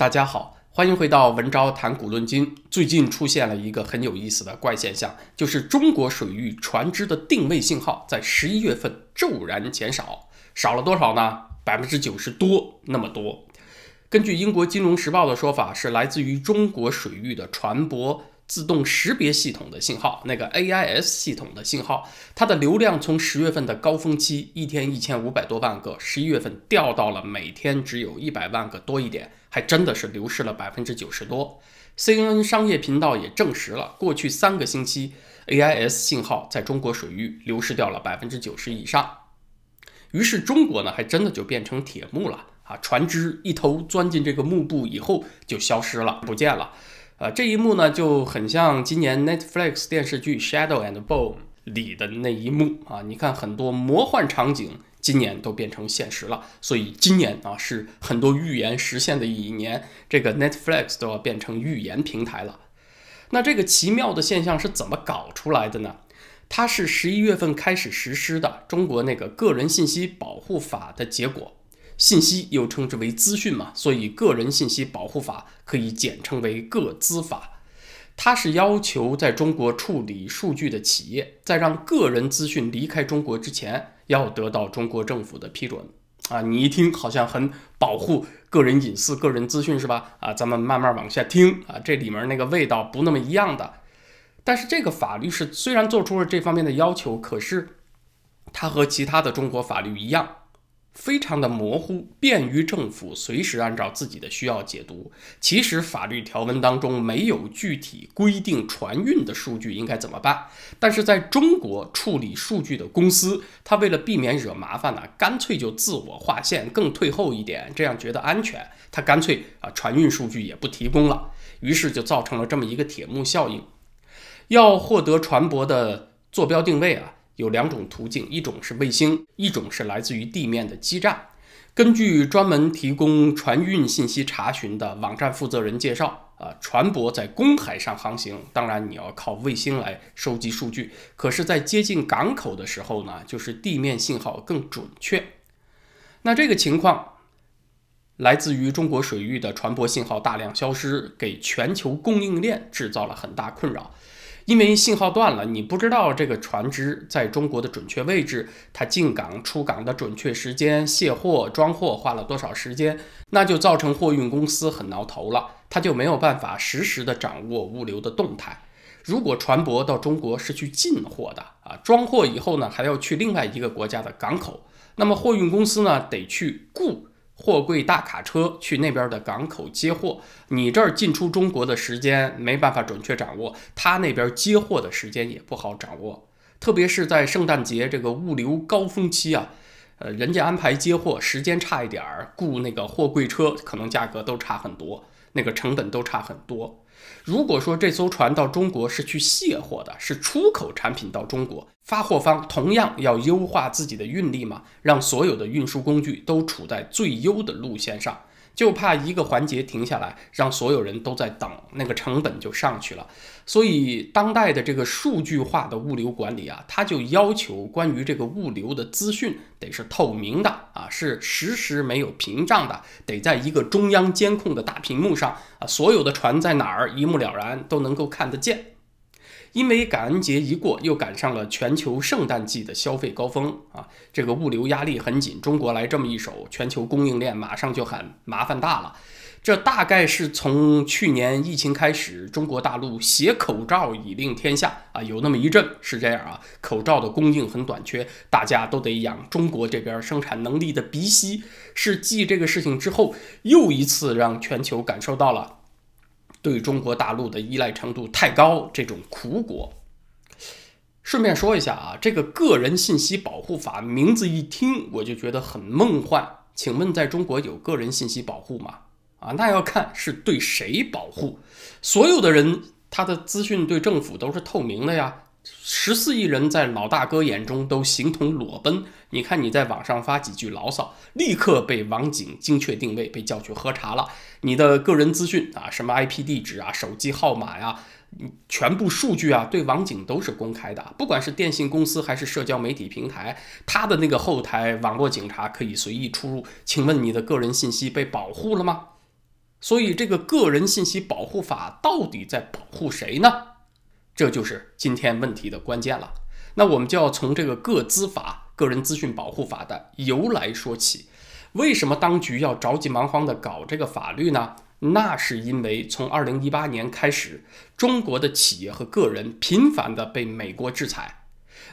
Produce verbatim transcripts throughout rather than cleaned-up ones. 大家好，欢迎回到文昭谈古论今。最近出现了一个很有意思的怪现象，就是中国水域船只的定位信号在十一月份骤然减少，少了多少呢？ 百分之九十 多，那么多。根据英国金融时报的说法，是来自于中国水域的船舶自动识别系统的信号，那个 A I S 系统的信号，它的流量从十月份的高峰期一天一千五百多万个，十一月份掉到了每天只有一百万个多一点。 还真的是流失了 百分之九十 多。C N N 商业频道也证实了，过去三个星期 A I S 信号在中国水域流失掉了 百分之九十 以上。于是中国呢，还真的就变成铁幕了啊！船只一头钻进这个幕布以后就消失了，不见了。呃，这一幕呢，就很像今年 Netflix 电视剧《Shadow and Bone》里的那一幕啊！你看，很多魔幻场景 今年都变成现实了，所以今年啊是很多预言实现的一年。这个 Netflix 都要变成预言平台了。那这个奇妙的现象是怎么搞出来的呢？它是十一月份开始实施的中国那个个人信息保护法的结果。信息又称之为资讯嘛，所以个人信息保护法可以简称为个资法。 它是要求在中国处理数据的企业，在让个人资讯离开中国之前，要得到中国政府的批准啊！你一听好像很保护个人隐私、个人资讯是吧？啊，咱们慢慢往下听啊，这里面那个味道不那么一样的。但是这个法律是虽然做出了这方面的要求，可是它和其他的中国法律一样， 非常的模糊，便于政府随时按照自己的需要解读。其实法律条文当中没有具体规定船运的数据应该怎么办，但是在中国处理数据的公司，他为了避免惹麻烦呢、啊，干脆就自我划线，更退后一点，这样觉得安全，他干脆啊船运数据也不提供了，于是就造成了这么一个铁幕效应。要获得船舶的坐标定位啊， 有两种途径，一种是卫星，一种是来自于地面的基站。根据专门提供船运信息查询的网站负责人介绍，啊，船舶在公海上航行，当然你要靠卫星来收集数据。可是，在接近港口的时候呢，就是地面信号更准确。那这个情况 来自于中国水域的船舶信号大量消失，给全球供应链制造了很大困扰。因为信号断了，你不知道这个船只在中国的准确位置，它进港、出港的准确时间、卸货、装货花了多少时间，那就造成货运公司很挠头了，它就没有办法实时的掌握物流的动态。 如果船舶到中国是去进货的啊，装货以后呢，还要去另外一个国家的港口，那么货运公司呢得去雇 货柜大卡车去那边的港口接货，你这儿进出中国的时间没办法准确掌握，他那边接货的时间也不好掌握。特别是在圣诞节这个物流高峰期啊，呃，人家安排接货时间差一点儿，雇那个货柜车可能价格都差很多，那个成本都差很多。如果说这艘船到中国是去卸货的，是出口产品到中国，发货方同样要优化自己的运力嘛，让所有的运输工具都处在最优的路线上，就怕一个环节停下来，让所有人都在等，那个成本就上去了。所以，当代的这个数据化的物流管理啊，它就要求关于这个物流的资讯得是透明的啊，是实时没有屏障的，得在一个中央监控的大屏幕上啊，所有的船在哪儿一目了然都能够看得见。 因为感恩节一过，又赶上了全球圣诞季的消费高峰啊，这个物流压力很紧，中国来这么一手，全球供应链马上就很麻烦大了。这大概是从去年疫情开始，中国大陆写口罩以令天下啊，有那么一阵是这样啊，口罩的供应很短缺，大家都得养中国这边生产能力的鼻息。是继这个事情之后，又一次让全球感受到了 对中国大陆的依赖程度太高，这种苦果。顺便说一下啊，这个个人信息保护法名字一听我就觉得很梦幻。请问在中国有个人信息保护吗？啊，那要看是对谁保护。所有的人他的资讯对政府都是透明的呀。 十四亿人在老大哥眼中都形同裸奔。你看你在网上发几句牢骚，立刻被网警精确定位，被叫去喝茶了。你的个人资讯啊，什么 I P 地址啊、手机号码呀、全部数据啊，对网警都是公开的。不管是电信公司还是社交媒体平台，它的那个后台网络警察可以随意出入。请问你的个人信息被保护了吗？所以这个个人信息保护法到底在保护谁呢？这就是今天问题的关键了。那我们就要从这个个资法、个人资讯保护法的由来说起。为什么当局要着急忙慌地搞这个法律呢？那是因为从二零一八年开始，中国的企业和个人频繁地被美国制裁。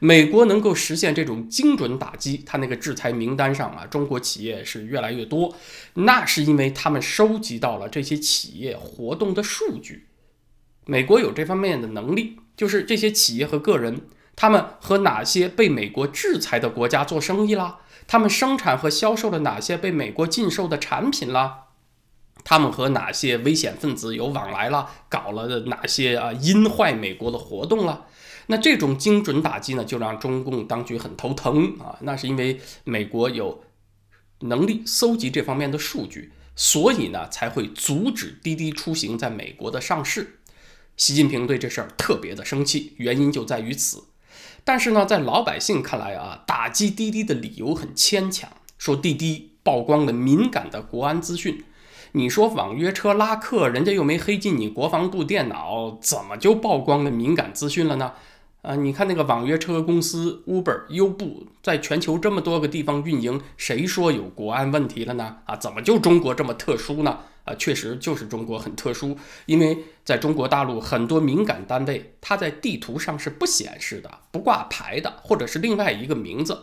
美国能够实现这种精准打击，它那个制裁名单上啊，中国企业是越来越多，那是因为他们收集到了这些企业活动的数据。美国有这方面的能力，就是这些企业和个人，他们和哪些被美国制裁的国家做生意啦，他们生产和销售了哪些被美国禁售的产品啦，他们和哪些危险分子有往来了，搞了哪些啊阴坏美国的活动了。那这种精准打击呢，就让中共当局很头疼啊。那是因为美国有能力搜集这方面的数据，所以呢才会阻止滴滴出行在美国的上市。习近平对这事儿特别的生气，原因就在于此。但是呢，在老百姓看来啊，打击滴滴的理由很牵强，说滴滴曝光了敏感的国安资讯。你说网约车拉客，人家又没黑进你国防部电脑，怎么就曝光了敏感资讯了呢？啊，你看那个网约车公司 Uber、优步在全球这么多个地方运营，谁说有国安问题了呢？啊，怎么就中国这么特殊呢？啊，确实就是中国很特殊，因为在中国大陆很多敏感单位，它在地图上是不显示的，不挂牌的，或者是另外一个名字。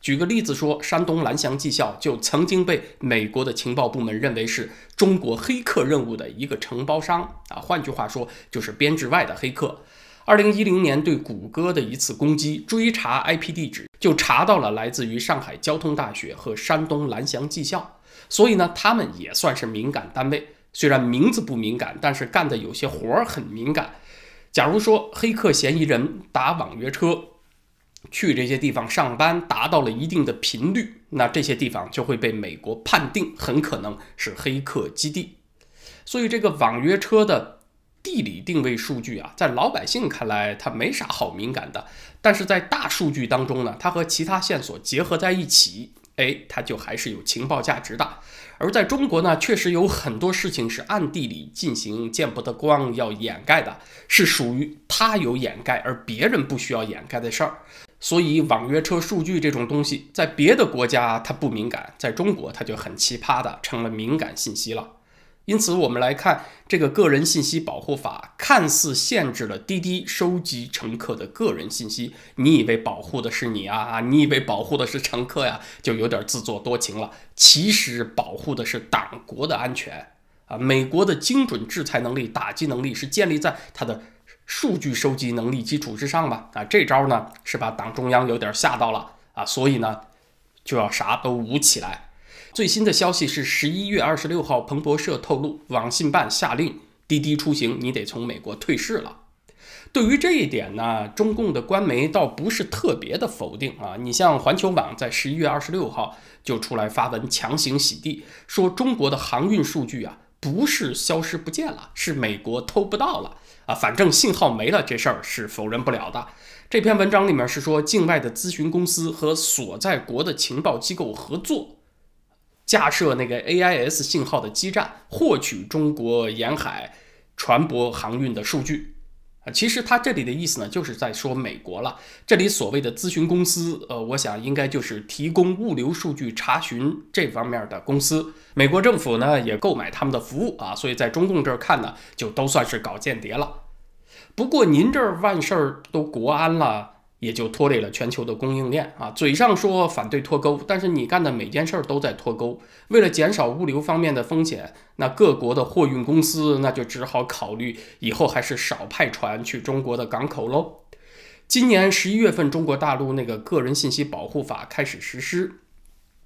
举个例子说，山东蓝翔技校就曾经被美国的情报部门认为是中国黑客任务的一个承包商啊，换句话说就是编制外的黑客。二零一零年对谷歌的一次攻击，追查 I P 地址就查到了来自于上海交通大学和山东蓝翔技校，所以呢，他们也算是敏感单位，虽然名字不敏感，但是干的有些活儿很敏感。假如说黑客嫌疑人打网约车去这些地方上班，达到了一定的频率，那这些地方就会被美国判定很可能是黑客基地。所以这个网约车的地理定位数据啊，在老百姓看来它没啥好敏感的，但是在大数据当中呢，它和其他线索结合在一起，哎，它就还是有情报价值的。而在中国呢，确实有很多事情是暗地里进行，见不得光，要掩盖的，是属于它有掩盖而别人不需要掩盖的事儿。所以网约车数据这种东西，在别的国家它不敏感，在中国它就很奇葩的成了敏感信息了。因此我们来看这个个人信息保护法，看似限制了滴滴收集乘客的个人信息，你以为保护的是你啊，你以为保护的是乘客呀，就有点自作多情了。其实保护的是党国的安全啊，美国的精准制裁能力、打击能力是建立在它的数据收集能力基础之上吧。啊，这招呢是把党中央有点吓到了啊，所以呢就要啥都捂起来。最新的消息是十一月二十六号，彭博社透露，网信办下令滴滴出行你得从美国退市了。对于这一点呢，中共的官媒倒不是特别的否定啊。你像环球网在十一月二十六号就出来发文强行洗地，说中国的航运数据啊不是消失不见了，是美国偷不到了。啊，反正信号没了这事儿是否认不了的。这篇文章里面是说，境外的咨询公司和所在国的情报机构合作，架设那个 A I S 信号的基站，获取中国沿海船舶航运的数据。其实他这里的意思呢，就是在说美国了。这里所谓的咨询公司，呃，我想应该就是提供物流数据查询这方面的公司。美国政府呢也购买他们的服务啊，所以在中共这儿看呢，就都算是搞间谍了。不过您这儿万事儿都国安了，也就拖累了全球的供应链啊。嘴上说反对脱钩，但是你干的每件事儿都在脱钩。为了减少物流方面的风险，那各国的货运公司那就只好考虑以后还是少派船去中国的港口喽。今年十一月份，中国大陆那个个人信息保护法开始实施，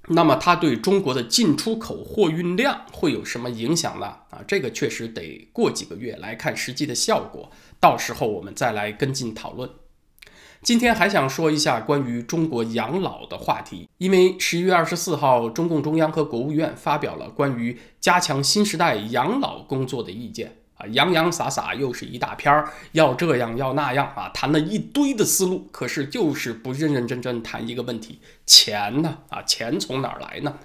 那么它对中国的进出口货运量会有什么影响呢？啊，这个确实得过几个月来看实际的效果，到时候我们再来跟进讨论。今天还想说一下关于中国养老的话题，因为十一月二十四号，中共中央和国务院发表了关于加强新时代养老工作的意见啊，洋洋洒洒又是一大篇儿，要这样要那样啊，谈了一堆的思路，可是就是不认认真真谈一个问题，钱呢？啊，钱从哪儿来呢？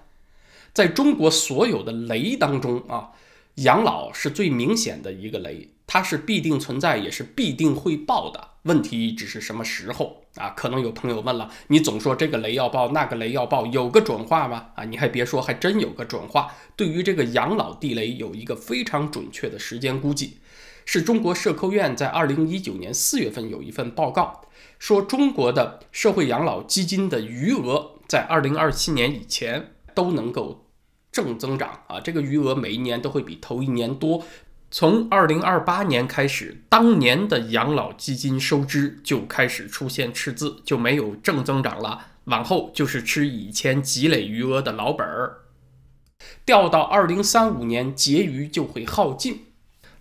在中国所有的雷当中啊，养老是最明显的一个雷，它是必定存在，也是必定会爆的。问题只是什么时候啊？可能有朋友问了，你总说这个雷要爆，那个雷要爆，有个准话吗？啊，你还别说，还真有个准话。对于这个养老地雷，有一个非常准确的时间估计，是中国社科院在二零一九年四月份有一份报告，说中国的社会养老基金的余额在二零二七年以前都能够正增长啊，这个余额每一年都会比头一年多。从二零二八年开始，当年的养老基金收支就开始出现赤字，就没有正增长了，往后就是吃以前积累余额的老本儿。掉到二零三五年，结余就会耗尽，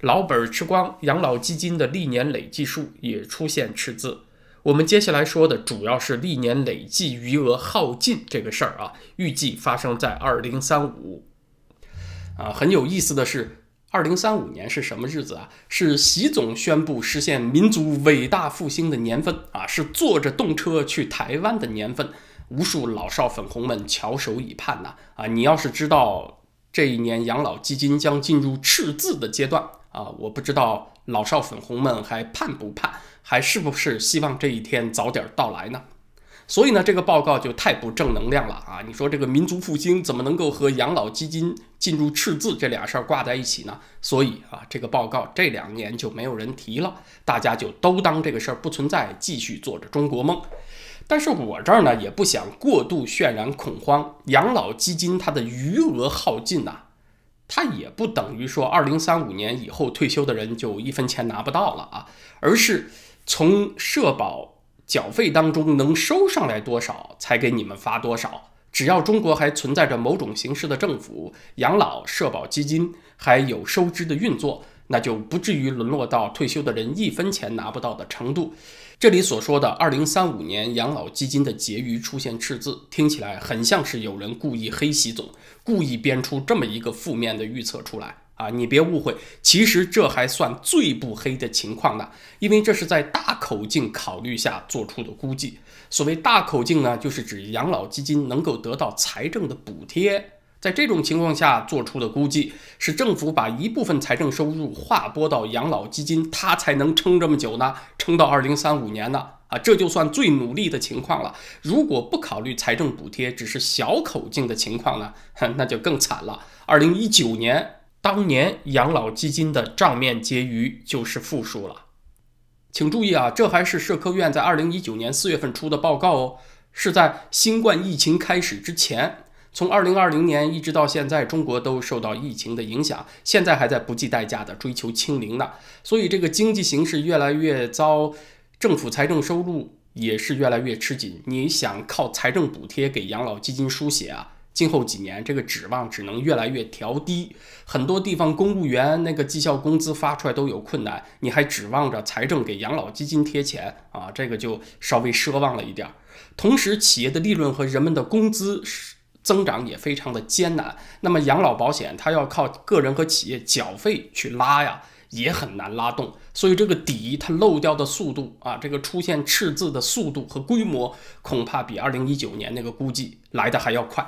老本儿吃光，养老基金的历年累计数也出现赤字。我们接下来说的主要是历年累计余额耗尽这个事儿啊，预计发生在二零三五。啊，很有意思的是，二零三五年是什么日子啊？是习总宣布实现民族伟大复兴的年份啊，是坐着动车去台湾的年份。无数老少粉红们翘首以盼呐！啊，你要是知道这一年养老基金将进入赤字的阶段啊，我不知道老少粉红们还盼不盼，还是不是希望这一天早点到来呢？所以呢，这个报告就太不正能量了啊！你说这个民族复兴怎么能够和养老基金进入赤字这俩事儿挂在一起呢？所以啊，这个报告这两年就没有人提了，大家就都当这个事儿不存在，继续做着中国梦。但是我这儿呢，也不想过度渲染恐慌，养老基金它的余额耗尽呐、啊，它也不等于说二零三五年以后退休的人就一分钱拿不到了啊，而是从社保缴费当中能收上来多少才给你们发多少。只要中国还存在着某种形式的政府，养老社保基金还有收支的运作，那就不至于沦落到退休的人一分钱拿不到的程度。这里所说的二零三五年养老基金的结余出现赤字，听起来很像是有人故意黑习总，故意编出这么一个负面的预测出来啊！你别误会，其实这还算最不黑的情况呢，因为这是在大口径考虑下做出的估计。所谓大口径呢，就是指养老基金能够得到财政的补贴，在这种情况下做出的估计，是政府把一部分财政收入划拨到养老基金，它才能撑这么久呢，撑到二零三五年呢。啊，这就算最努力的情况了。如果不考虑财政补贴，只是小口径的情况呢，那就更惨了。二零一九年。当年养老基金的账面结余就是负数了。请注意啊，这还是社科院在二零一九年四月份出的报告哦，是在新冠疫情开始之前。从二零二零年一直到现在，中国都受到疫情的影响，现在还在不计代价的追求清零呢。所以这个经济形势越来越糟，政府财政收入也是越来越吃紧，你想靠财政补贴给养老基金输血啊，今后几年这个指望只能越来越调低，很多地方公务员那个绩效工资发出来都有困难，你还指望着财政给养老基金贴钱啊？这个就稍微奢望了一点。同时，企业的利润和人们的工资增长也非常的艰难，那么养老保险它要靠个人和企业缴费去拉呀，也很难拉动，所以这个底它漏掉的速度啊，这个出现赤字的速度和规模，恐怕比二零一九年那个估计来的还要快。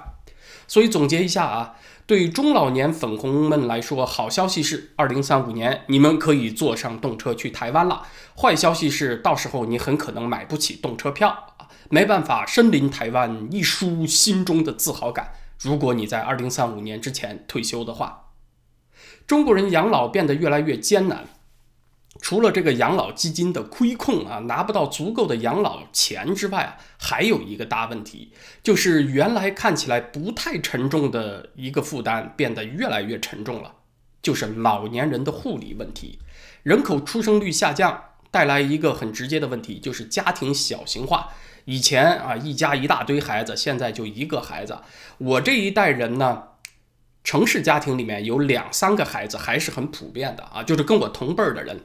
所以总结一下啊，对中老年粉红们来说，好消息是二零三五年你们可以坐上动车去台湾了，坏消息是到时候你很可能买不起动车票，没办法身临台湾一抒心中的自豪感，如果你在二零三五年之前退休的话。中国人养老变得越来越艰难，除了这个养老基金的亏空啊，拿不到足够的养老钱之外啊，还有一个大问题，就是原来看起来不太沉重的一个负担变得越来越沉重了，就是老年人的护理问题。人口出生率下降带来一个很直接的问题，就是家庭小型化。以前啊，一家一大堆孩子，现在就一个孩子。我这一代人呢，城市家庭里面有两三个孩子还是很普遍的啊，就是跟我同辈的人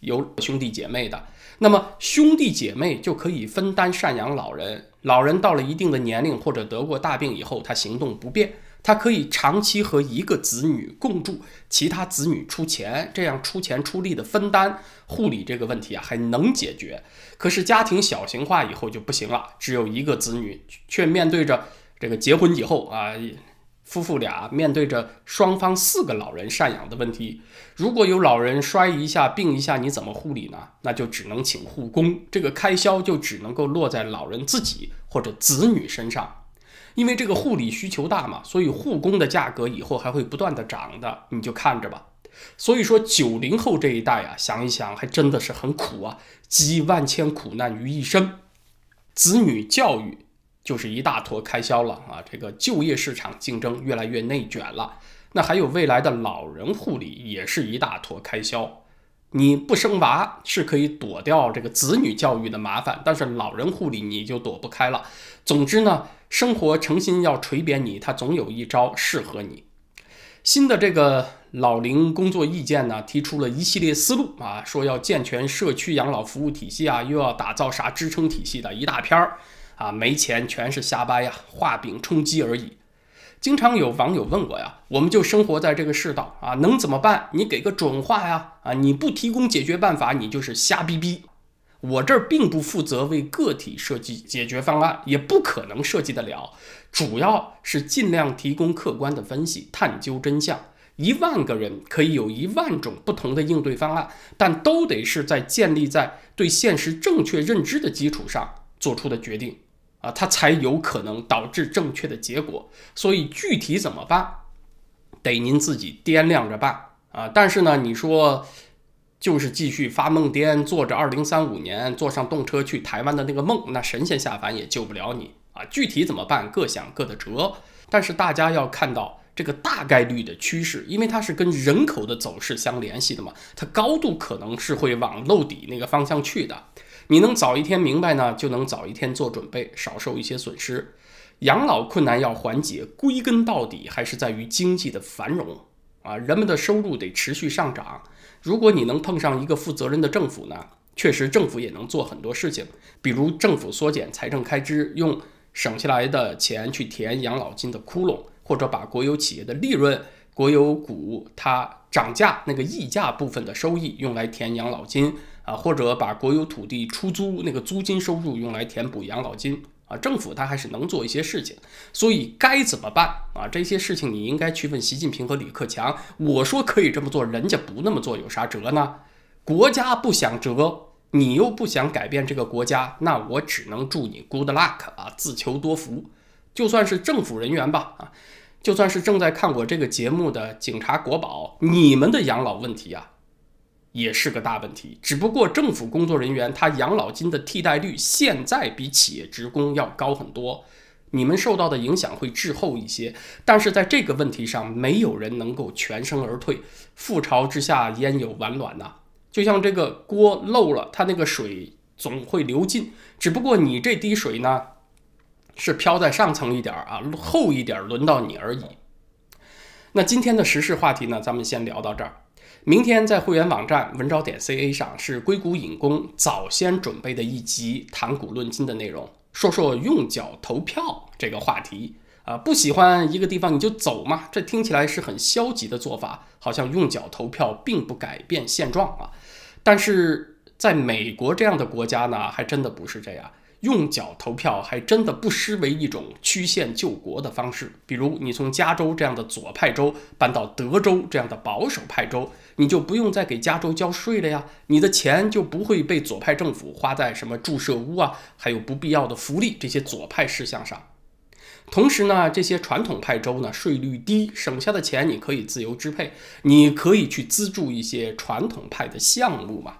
有兄弟姐妹的，那么兄弟姐妹就可以分担赡养老人。老人到了一定的年龄或者得过大病以后，他行动不便，他可以长期和一个子女共住，其他子女出钱，这样出钱出力的分担护理这个问题啊，还能解决。可是家庭小型化以后就不行了，只有一个子女，却面对着这个结婚以后啊，夫妇俩面对着双方四个老人赡养的问题，如果有老人摔一下、病一下，你怎么护理呢？那就只能请护工，这个开销就只能够落在老人自己或者子女身上，因为这个护理需求大嘛，所以护工的价格以后还会不断的涨的，你就看着吧。所以说九零后这一代啊，想一想还真的是很苦啊，集万千苦难于一身，子女教育就是一大坨开销了啊！这个就业市场竞争越来越内卷了，那还有未来的老人护理也是一大坨开销。你不生娃是可以躲掉这个子女教育的麻烦，但是老人护理你就躲不开了。总之呢，生活诚心要锤扁你，它总有一招适合你。新的这个老龄工作意见呢，提出了一系列思路啊，说要健全社区养老服务体系啊，又要打造啥支撑体系的一大片儿。啊，没钱全是瞎掰呀，画饼充饥而已。经常有网友问我呀，我们就生活在这个世道啊，能怎么办？你给个准话呀！啊，你不提供解决办法，你就是瞎逼逼。我这儿并不负责为个体设计解决方案，也不可能设计得了，主要是尽量提供客观的分析，探究真相。一万个人可以有一万种不同的应对方案，但都得是在建立在对现实正确认知的基础上做出的决定。啊，它才有可能导致正确的结果，所以具体怎么办，得您自己掂量着办啊。但是呢，你说就是继续发梦颠，坐着二零三五年坐上动车去台湾的那个梦，那神仙下凡也救不了你啊。具体怎么办，各想各的辙。但是大家要看到这个大概率的趋势，因为它是跟人口的走势相联系的嘛，它高度可能是会往漏底那个方向去的。你能早一天明白呢，就能早一天做准备，少受一些损失。养老困难要缓解，归根到底还是在于经济的繁荣啊，人们的收入得持续上涨。如果你能碰上一个负责任的政府呢，确实政府也能做很多事情，比如政府缩减财政开支，用省下来的钱去填养老金的窟窿，或者把国有企业的利润、国有股它涨价那个溢价部分的收益用来填养老金啊，或者把国有土地出租那个租金收入用来填补养老金啊，政府它还是能做一些事情。所以该怎么办啊？这些事情你应该去问习近平和李克强。我说可以这么做，人家不那么做，有啥辙呢？国家不想辙，你又不想改变这个国家，那我只能祝你 good luck 啊，自求多福。就算是政府人员吧啊。就算是正在看我这个节目的警察国宝，你们的养老问题啊，也是个大问题。只不过政府工作人员他养老金的替代率现在比企业职工要高很多，你们受到的影响会滞后一些。但是在这个问题上，没有人能够全身而退。覆巢之下焉有完卵呐、啊？就像这个锅漏了，它那个水总会流进，只不过你这滴水呢，是飘在上层一点啊，厚一点轮到你而已。那今天的时事话题呢，咱们先聊到这儿。明天在会员网站文招点 C A 上是硅谷引工早先准备的一集谈股论金的内容，说说用脚投票这个话题啊。不喜欢一个地方你就走嘛，这听起来是很消极的做法，好像用脚投票并不改变现状啊。但是在美国这样的国家呢，还真的不是这样。用脚投票还真的不失为一种曲线救国的方式。比如你从加州这样的左派州搬到德州这样的保守派州，你就不用再给加州交税了呀，你的钱就不会被左派政府花在什么注射屋啊，还有不必要的福利这些左派事项上。同时呢，这些传统派州呢，税率低，省下的钱你可以自由支配，你可以去资助一些传统派的项目嘛。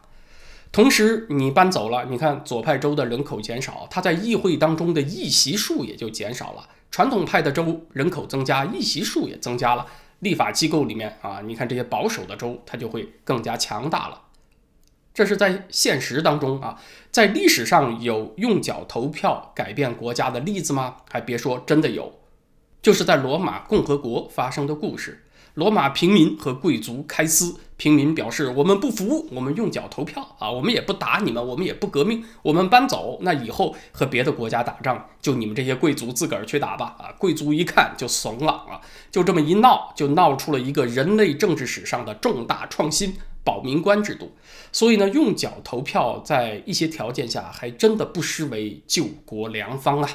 同时你搬走了，你看左派州的人口减少，它在议会当中的议席数也就减少了。传统派的州人口增加，议席数也增加了。立法机构里面啊，你看这些保守的州它就会更加强大了。这是在现实当中啊。在历史上有用脚投票改变国家的例子吗？还别说，真的有。就是在罗马共和国发生的故事。罗马平民和贵族开撕，平民表示我们不服，我们用脚投票啊，我们也不打你们，我们也不革命，我们搬走，那以后和别的国家打仗就你们这些贵族自个儿去打吧啊！贵族一看就怂了啊，就这么一闹，就闹出了一个人类政治史上的重大创新——保民官制度。所以呢，用脚投票在一些条件下还真的不失为救国良方啊。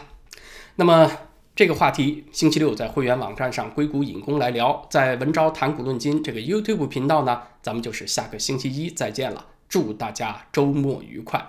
那么这个话题星期六在会员网站上硅谷引攻来聊，在文昭谈股论金这个 YouTube 频道呢，咱们就是下个星期一再见了，祝大家周末愉快。